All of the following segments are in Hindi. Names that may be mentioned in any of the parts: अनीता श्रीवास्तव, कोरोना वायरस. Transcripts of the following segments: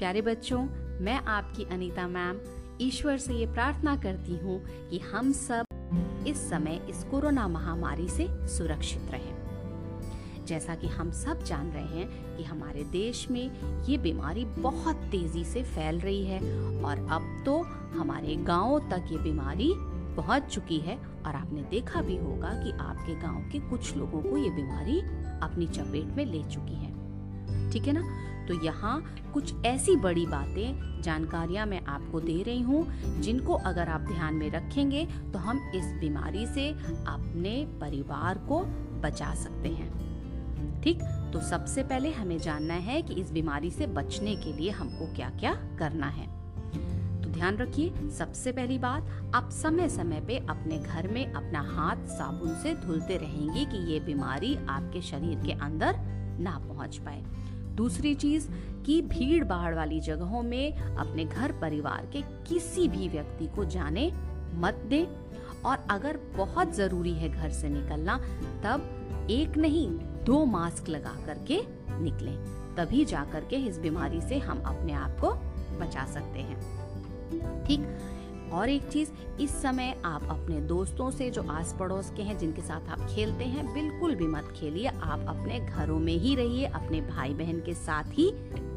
प्यारे बच्चों, मैं आपकी अनीता मैम ईश्वर से ये प्रार्थना करती हूँ कि हम सब इस समय इस कोरोना महामारी से सुरक्षित रहें। जैसा कि हम सब जान रहे हैं कि हमारे देश में ये बीमारी बहुत तेजी से फैल रही है और अब तो हमारे गांवों तक ये बीमारी पहुंच चुकी है और आपने देखा भी होगा कि आपके गांव के कुछ लोगों को ये बीमारी अपनी चपेट में ले चुकी है, ठीक है ना। तो यहाँ कुछ ऐसी बड़ी बातें, जानकारियाँ मैं आपको दे रही हूँ जिनको अगर आप ध्यान में रखेंगे तो हम इस बीमारी से अपने परिवार को बचा सकते हैं, ठीक। तो सबसे पहले हमें जानना है कि इस बीमारी से बचने के लिए हमको क्या क्या करना है। तो ध्यान रखिए, सबसे पहली बात, आप समय समय पे अपने घर में अपना हाथ साबुन से धुलते रहेंगे कि ये बीमारी आपके शरीर के अंदर ना पहुंच पाए। दूसरी चीज कि भीड़ भाड़ वाली जगहों में अपने घर परिवार के किसी भी व्यक्ति को जाने मत दे, और अगर बहुत जरूरी है घर से निकलना तब एक नहीं 2 मास्क लगा करके निकलें, तभी जा करके इस बीमारी से हम अपने आप को बचा सकते हैं, ठीक। और एक चीज, इस समय आप अपने दोस्तों से जो आस पड़ोस के हैं, जिनके साथ आप खेलते हैं, बिल्कुल भी मत खेलिए। आप अपने घरों में ही रहिए, अपने भाई बहन के साथ ही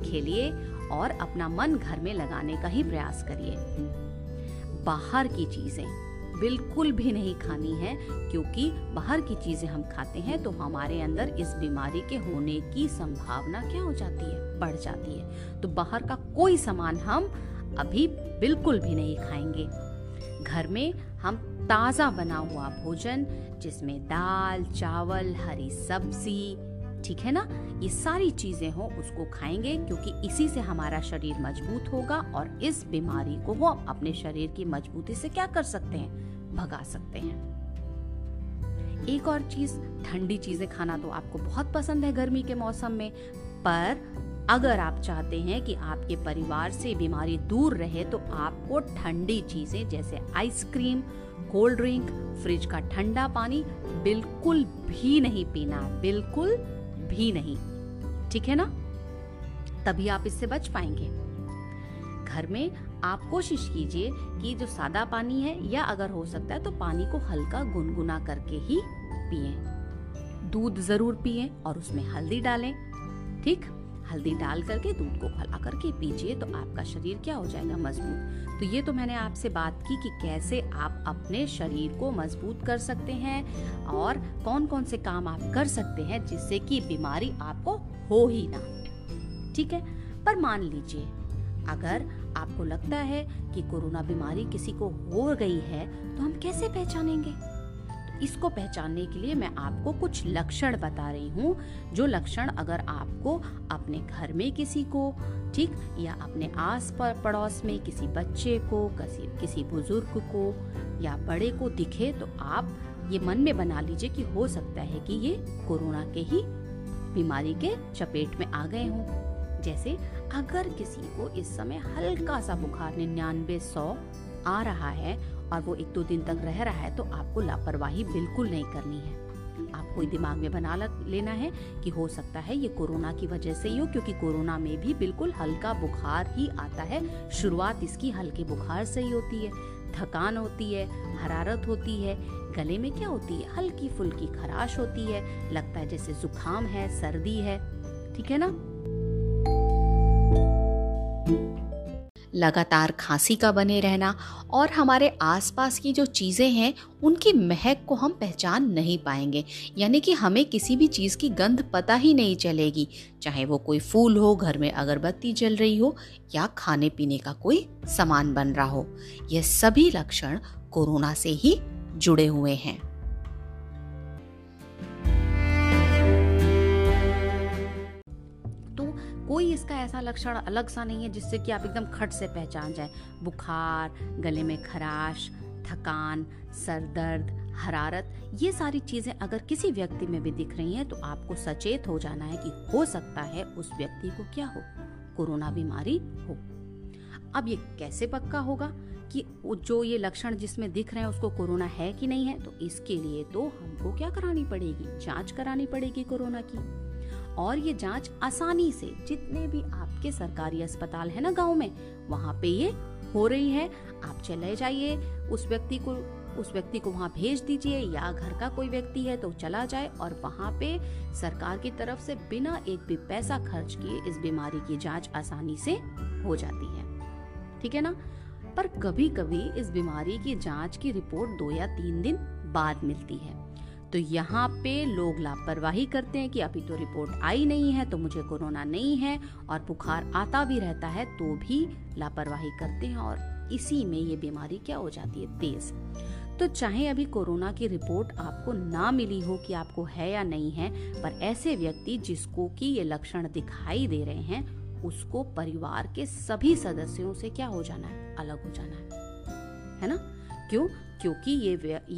खेलिए और अपना मन घर में लगाने का ही प्रयास करिए। बाहर की चीजें बिल्कुल भी नहीं खानी है, क्योंकि बाहर की चीजें हम खाते हैं तो हमारे अंदर इस बीमारी के होने की संभावना क्या हो जाती है, बढ़ जाती है। तो बाहर का कोई सामान हम अभी बिल्कुल भी नहीं खाएंगे। घर में हम ताज़ा बना हुआ भोजन, जिसमें दाल चावल हरी सब्जी, ठीक है ना, ये सारी चीजें हो, उसको खाएंगे, क्योंकि इसी से हमारा शरीर मजबूत होगा और इस बीमारी को वो अपने शरीर की मजबूती से क्या कर सकते हैं, भगा सकते हैं। एक और चीज, ठंडी चीजें खाना तो आपको बहुत पसंद है गर्मी के मौसम में, पर अगर आप चाहते हैं कि आपके परिवार से बीमारी दूर रहे तो आपको ठंडी चीजें जैसे आइसक्रीम, कोल्ड ड्रिंक, फ्रिज का ठंडा पानी बिल्कुल भी नहीं पीना, बिल्कुल भी नहीं, ठीक है ना, तभी आप इससे बच पाएंगे। घर में आप कोशिश कीजिए कि जो सादा पानी है, या अगर हो सकता है तो पानी को हल्का गुनगुना करके ही पिएं। दूध जरूर पिएं और उसमें हल्दी डालें, ठीक, हल्दी डाल करके दूध को खौला करके पीजिए, तो आपका शरीर क्या हो जाएगा, मजबूत। तो ये तो मैंने आपसे बात की कि कैसे आप अपने शरीर को मजबूत कर सकते हैं और कौन कौन से काम आप कर सकते हैं जिससे कि बीमारी आपको हो ही ना, ठीक है। पर मान लीजिए अगर आपको लगता है कि कोरोना बीमारी किसी को हो गई है तो हम कैसे पहचानेंगे, इसको पहचानने के लिए मैं आपको कुछ लक्षण बता रही हूँ। जो लक्षण अगर आपको अपने घर में किसी को, ठीक, या अपने आस पड़ोस में किसी बच्चे को, किसी बुजुर्ग को या बड़े को दिखे, तो आप ये मन में बना लीजिए कि हो सकता है कि ये कोरोना के ही बीमारी के चपेट में आ गए हों। जैसे अगर किसी को इस समय हल्का सा बुखार 99-100 आ रहा है और वो 1-2 दिन तक रह रहा है, तो आपको लापरवाही बिल्कुल नहीं करनी है। आपको दिमाग में बना लेना है कि हो सकता है ये कोरोना की वजह से ही हो, क्योंकि कोरोना में भी बिल्कुल हल्का बुखार ही आता है, शुरुआत इसकी हल्के बुखार से ही होती है। थकान होती है, हरारत होती है, गले में क्या होती है, हल्की फुल्की खराश होती है, लगता है जैसे जुकाम है, सर्दी है, ठीक है ना। लगातार खांसी का बने रहना और हमारे आसपास की जो चीज़ें हैं उनकी महक को हम पहचान नहीं पाएंगे, यानी कि हमें किसी भी चीज़ की गंध पता ही नहीं चलेगी, चाहे वो कोई फूल हो, घर में अगरबत्ती जल रही हो या खाने पीने का कोई सामान बन रहा हो। ये सभी लक्षण कोरोना से ही जुड़े हुए हैं। कोई इसका ऐसा लक्षण अलग सा नहीं है जिससे कि आप एकदम खट से पहचान जाए। बुखार, गले में खराश, थकान, सर दर्द, हरारत, ये सारी चीज़ें अगर किसी व्यक्ति में भी दिख रही हैं तो आपको सचेत हो जाना है कि हो सकता है उस व्यक्ति को क्या हो, कोरोना बीमारी हो। अब ये कैसे पक्का होगा कि जो ये लक्षण जिसमें दिख रहे हैं उसको कोरोना है कि नहीं है, तो इसके लिए तो हमको क्या करानी पड़ेगी, जाँच करानी पड़ेगी कोरोना की। और ये जांच आसानी से जितने भी आपके सरकारी अस्पताल है ना गांव में, वहां पे ये हो रही है। आप चले जाइए, उस व्यक्ति को वहां भेज दीजिए, या घर का कोई व्यक्ति है तो चला जाए और वहां पे सरकार की तरफ से बिना एक भी पैसा खर्च किए इस बीमारी की जांच आसानी से हो जाती है, ठीक है ना। पर कभी कभी इस बीमारी की जांच की रिपोर्ट 2 या 3 दिन बाद मिलती है, तो यहाँ पे लोग लापरवाही करते हैं कि अभी तो रिपोर्ट आई नहीं है तो मुझे कोरोना नहीं है, और बुखार आता भी रहता है तो भी लापरवाही करते हैं, और इसी में ये बीमारी क्या हो जाती है, तेज। तो चाहे अभी कोरोना की रिपोर्ट आपको ना मिली हो कि आपको है या नहीं है, पर ऐसे व्यक्ति जिसको कि ये लक्षण दिखाई दे रहे हैं उसको परिवार के सभी सदस्यों से क्या हो जाना है, अलग हो जाना है ना। क्यों? क्योंकि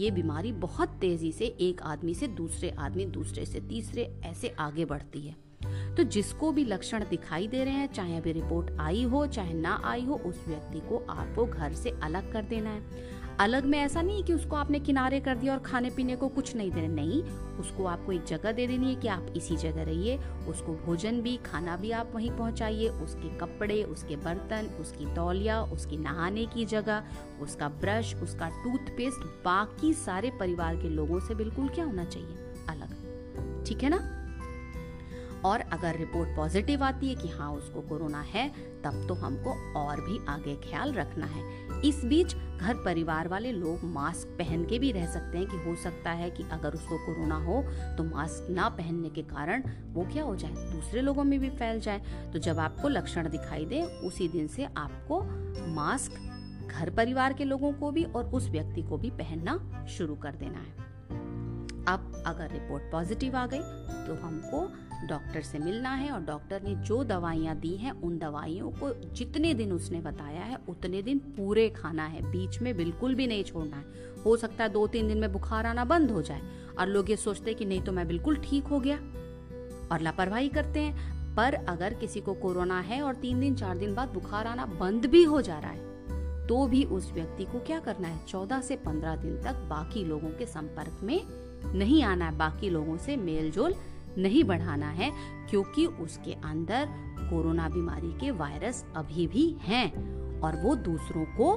ये बीमारी बहुत तेजी से एक आदमी से दूसरे आदमी, दूसरे से तीसरे, ऐसे आगे बढ़ती है। तो जिसको भी लक्षण दिखाई दे रहे हैं, चाहे अभी रिपोर्ट आई हो चाहे ना आई हो, उस व्यक्ति को आपको घर से अलग कर देना है। अलग में ऐसा नहीं कि उसको आपने किनारे कर दिया और खाने पीने को कुछ नहीं देना, नहीं, उसको आपको एक जगह दे देनी है कि आप इसी जगह रहिए। उसको भोजन भी, खाना भी आप वहीं पहुंचाइए, उसके कपड़े, उसके बर्तन, उसकी तौलिया, उसकी नहाने की जगह, उसका ब्रश, उसका टूथपेस्ट, बाकी सारे परिवार के लोगों से बिल्कुल क्या होना चाहिए, अलग, ठीक है ना। और अगर रिपोर्ट पॉजिटिव आती है कि हाँ उसको कोरोना है, तब तो हमको और भी आगे ख्याल रखना है। इस बीच घर परिवार वाले लोग मास्क पहन के भी रह सकते हैं कि हो सकता है कि अगर उसको कोरोना हो तो मास्क ना पहनने के कारण वो क्या हो जाए, दूसरे लोगों में भी फैल जाए। तो जब आपको लक्षण दिखाई दे उसी दिन से आपको मास्क घर परिवार के लोगों को भी और उस व्यक्ति को भी पहनना शुरू कर देना है। अब अगर रिपोर्ट पॉजिटिव आ गई तो हमको डॉक्टर से मिलना है, और डॉक्टर ने जो दवाइयाँ दी हैं उन दवाइयों को जितने दिन उसने बताया है उतने दिन पूरे खाना है, बीच में बिल्कुल भी नहीं छोड़ना है। हो सकता है 2-3 दिन में बुखार आना बंद हो जाए और लोग ये सोचते हैं कि नहीं तो मैं बिल्कुल ठीक हो गया और लापरवाही करते हैं। पर अगर किसी को कोरोना है और 3-4 दिन बाद बुखार आना बंद भी हो जा रहा है, तो भी उस व्यक्ति को क्या करना है, 14 से 15 दिन तक बाकी लोगों के संपर्क में नहीं आना है, बाकी लोगों से मेल जोल नहीं बढ़ाना है, क्योंकि उसके अंदर कोरोना बीमारी के वायरस अभी भी हैं और वो दूसरों को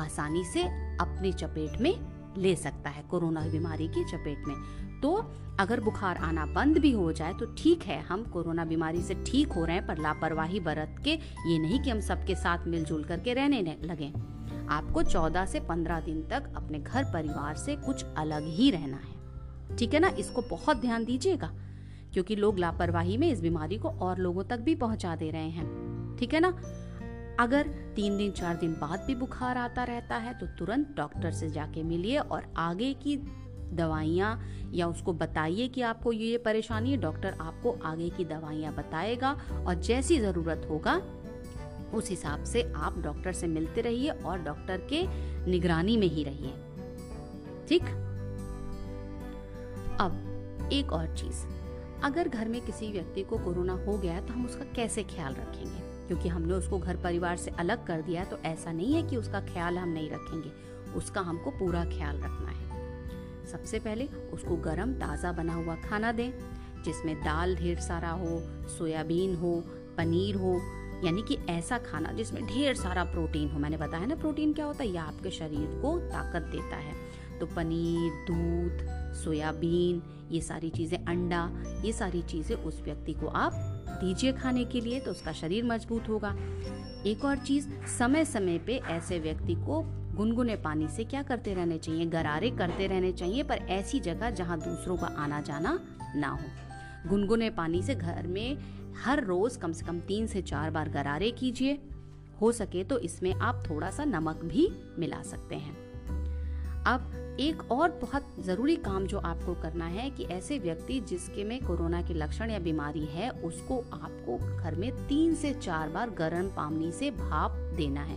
आसानी से अपनी चपेट में ले सकता है, कोरोना बीमारी की चपेट में। तो अगर बुखार आना बंद भी हो जाए तो ठीक है, हम कोरोना बीमारी से ठीक हो रहे हैं, पर लापरवाही बरत के ये नहीं कि हम सबके साथ मिलजुल करके रहने लगे। आपको 14 से 15 दिन तक अपने घर परिवार से कुछ अलग ही रहना है, ठीक है ना। इसको बहुत ध्यान दीजिएगा, क्योंकि लोग लापरवाही में इस बीमारी को और लोगों तक भी पहुंचा दे रहे हैं, ठीक है ना। अगर 3-4 दिन बाद भी बुखार आता रहता है तो तुरंत डॉक्टर से जाके मिलिए और आगे की दवाइयाँ, या उसको बताइए कि आपको ये परेशानी है, डॉक्टर आपको आगे की दवाइयाँ बताएगा, और जैसी ज़रूरत होगा उस हिसाब से आप डॉक्टर से मिलते रहिए और डॉक्टर के निगरानी में ही रहिए, ठीक। अब एक और चीज़, अगर घर में किसी व्यक्ति को कोरोना हो गया है तो हम उसका कैसे ख्याल रखेंगे, क्योंकि हमने उसको घर परिवार से अलग कर दिया है, तो ऐसा नहीं है कि उसका ख्याल हम नहीं रखेंगे, उसका हमको पूरा ख्याल रखना है। सबसे पहले उसको गरम ताज़ा बना हुआ खाना दें, जिसमें दाल ढेर सारा हो, सोयाबीन हो, पनीर हो, यानी कि ऐसा खाना जिसमें ढेर सारा प्रोटीन हो। मैंने बताया ना प्रोटीन क्या होता है, यह आपके शरीर को ताकत देता है। तो पनीर, दूध, सोयाबीन, ये सारी चीज़ें, अंडा, ये सारी चीज़ें उस व्यक्ति को आप दीजिए खाने के लिए, तो उसका शरीर मजबूत होगा। एक और चीज़, समय समय पे ऐसे व्यक्ति को गुनगुने पानी से क्या करते रहने चाहिए, गरारे करते रहने चाहिए, पर ऐसी जगह जहाँ दूसरों का आना जाना ना हो। गुनगुने पानी से घर में हर रोज़ कम से कम 3 से 4 बार गरारे कीजिए, हो सके तो इसमें आप थोड़ा सा नमक भी मिला सकते हैं। अब एक और बहुत ज़रूरी काम जो आपको करना है कि ऐसे व्यक्ति जिसके में कोरोना के लक्षण या बीमारी है, उसको आपको घर में 3 से 4 बार गर्म पानी से भाप देना है।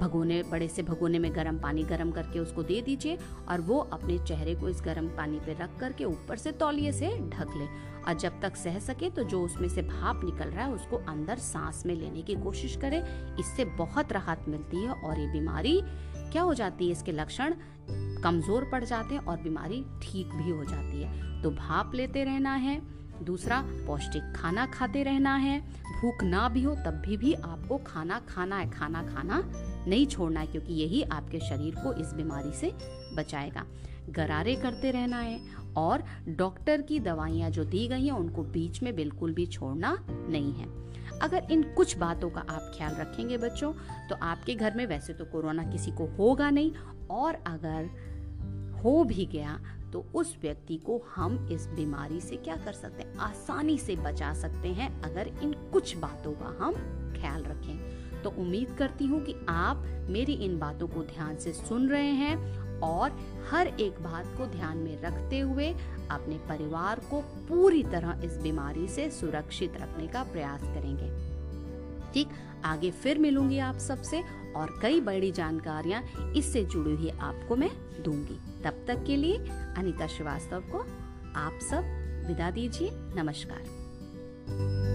भगोने, बड़े से भगोने में गर्म पानी गर्म करके उसको दे दीजिए, और वो अपने चेहरे को इस गर्म पानी पे रख करके ऊपर से तौलिए से ढक ले, और जब तक सह सके तो जो उसमें से भाप निकल रहा है उसको अंदर सांस में लेने की कोशिश करें। इससे बहुत राहत मिलती है और ये बीमारी क्या हो जाती है, इसके लक्षण कमज़ोर पड़ जाते हैं और बीमारी ठीक भी हो जाती है। तो भाप लेते रहना है, दूसरा, पौष्टिक खाना खाते रहना है। भूख ना भी हो तब भी आपको खाना खाना है, खाना खाना नहीं छोड़ना है, क्योंकि यही आपके शरीर को इस बीमारी से बचाएगा। गरारे करते रहना है और डॉक्टर की दवाइयाँ जो दी गई हैं उनको बीच में बिल्कुल भी छोड़ना नहीं है। अगर इन कुछ बातों का आप ख्याल रखेंगे बच्चों, तो आपके घर में वैसे तो कोरोना किसी को होगा नहीं, और अगर हो भी गया तो उस व्यक्ति को हम इस बीमारी से क्या कर सकते हैं, आसानी से बचा सकते हैं, अगर इन कुछ बातों का हम ख्याल रखें। तो उम्मीद करती हूँ कि आप मेरी इन बातों को ध्यान से सुन रहे हैं और हर एक बात को ध्यान में रखते हुए अपने परिवार को पूरी तरह इस बीमारी से सुरक्षित रखने का प्रयास करेंगे। ठीक, आगे फिर मिलूंगी आप सबसे और कई बड़ी जानकारियां इससे जुड़ी हुई आपको मैं दूंगी। तब तक के लिए अनीता श्रीवास्तव को आप सब विदा दीजिए। नमस्कार।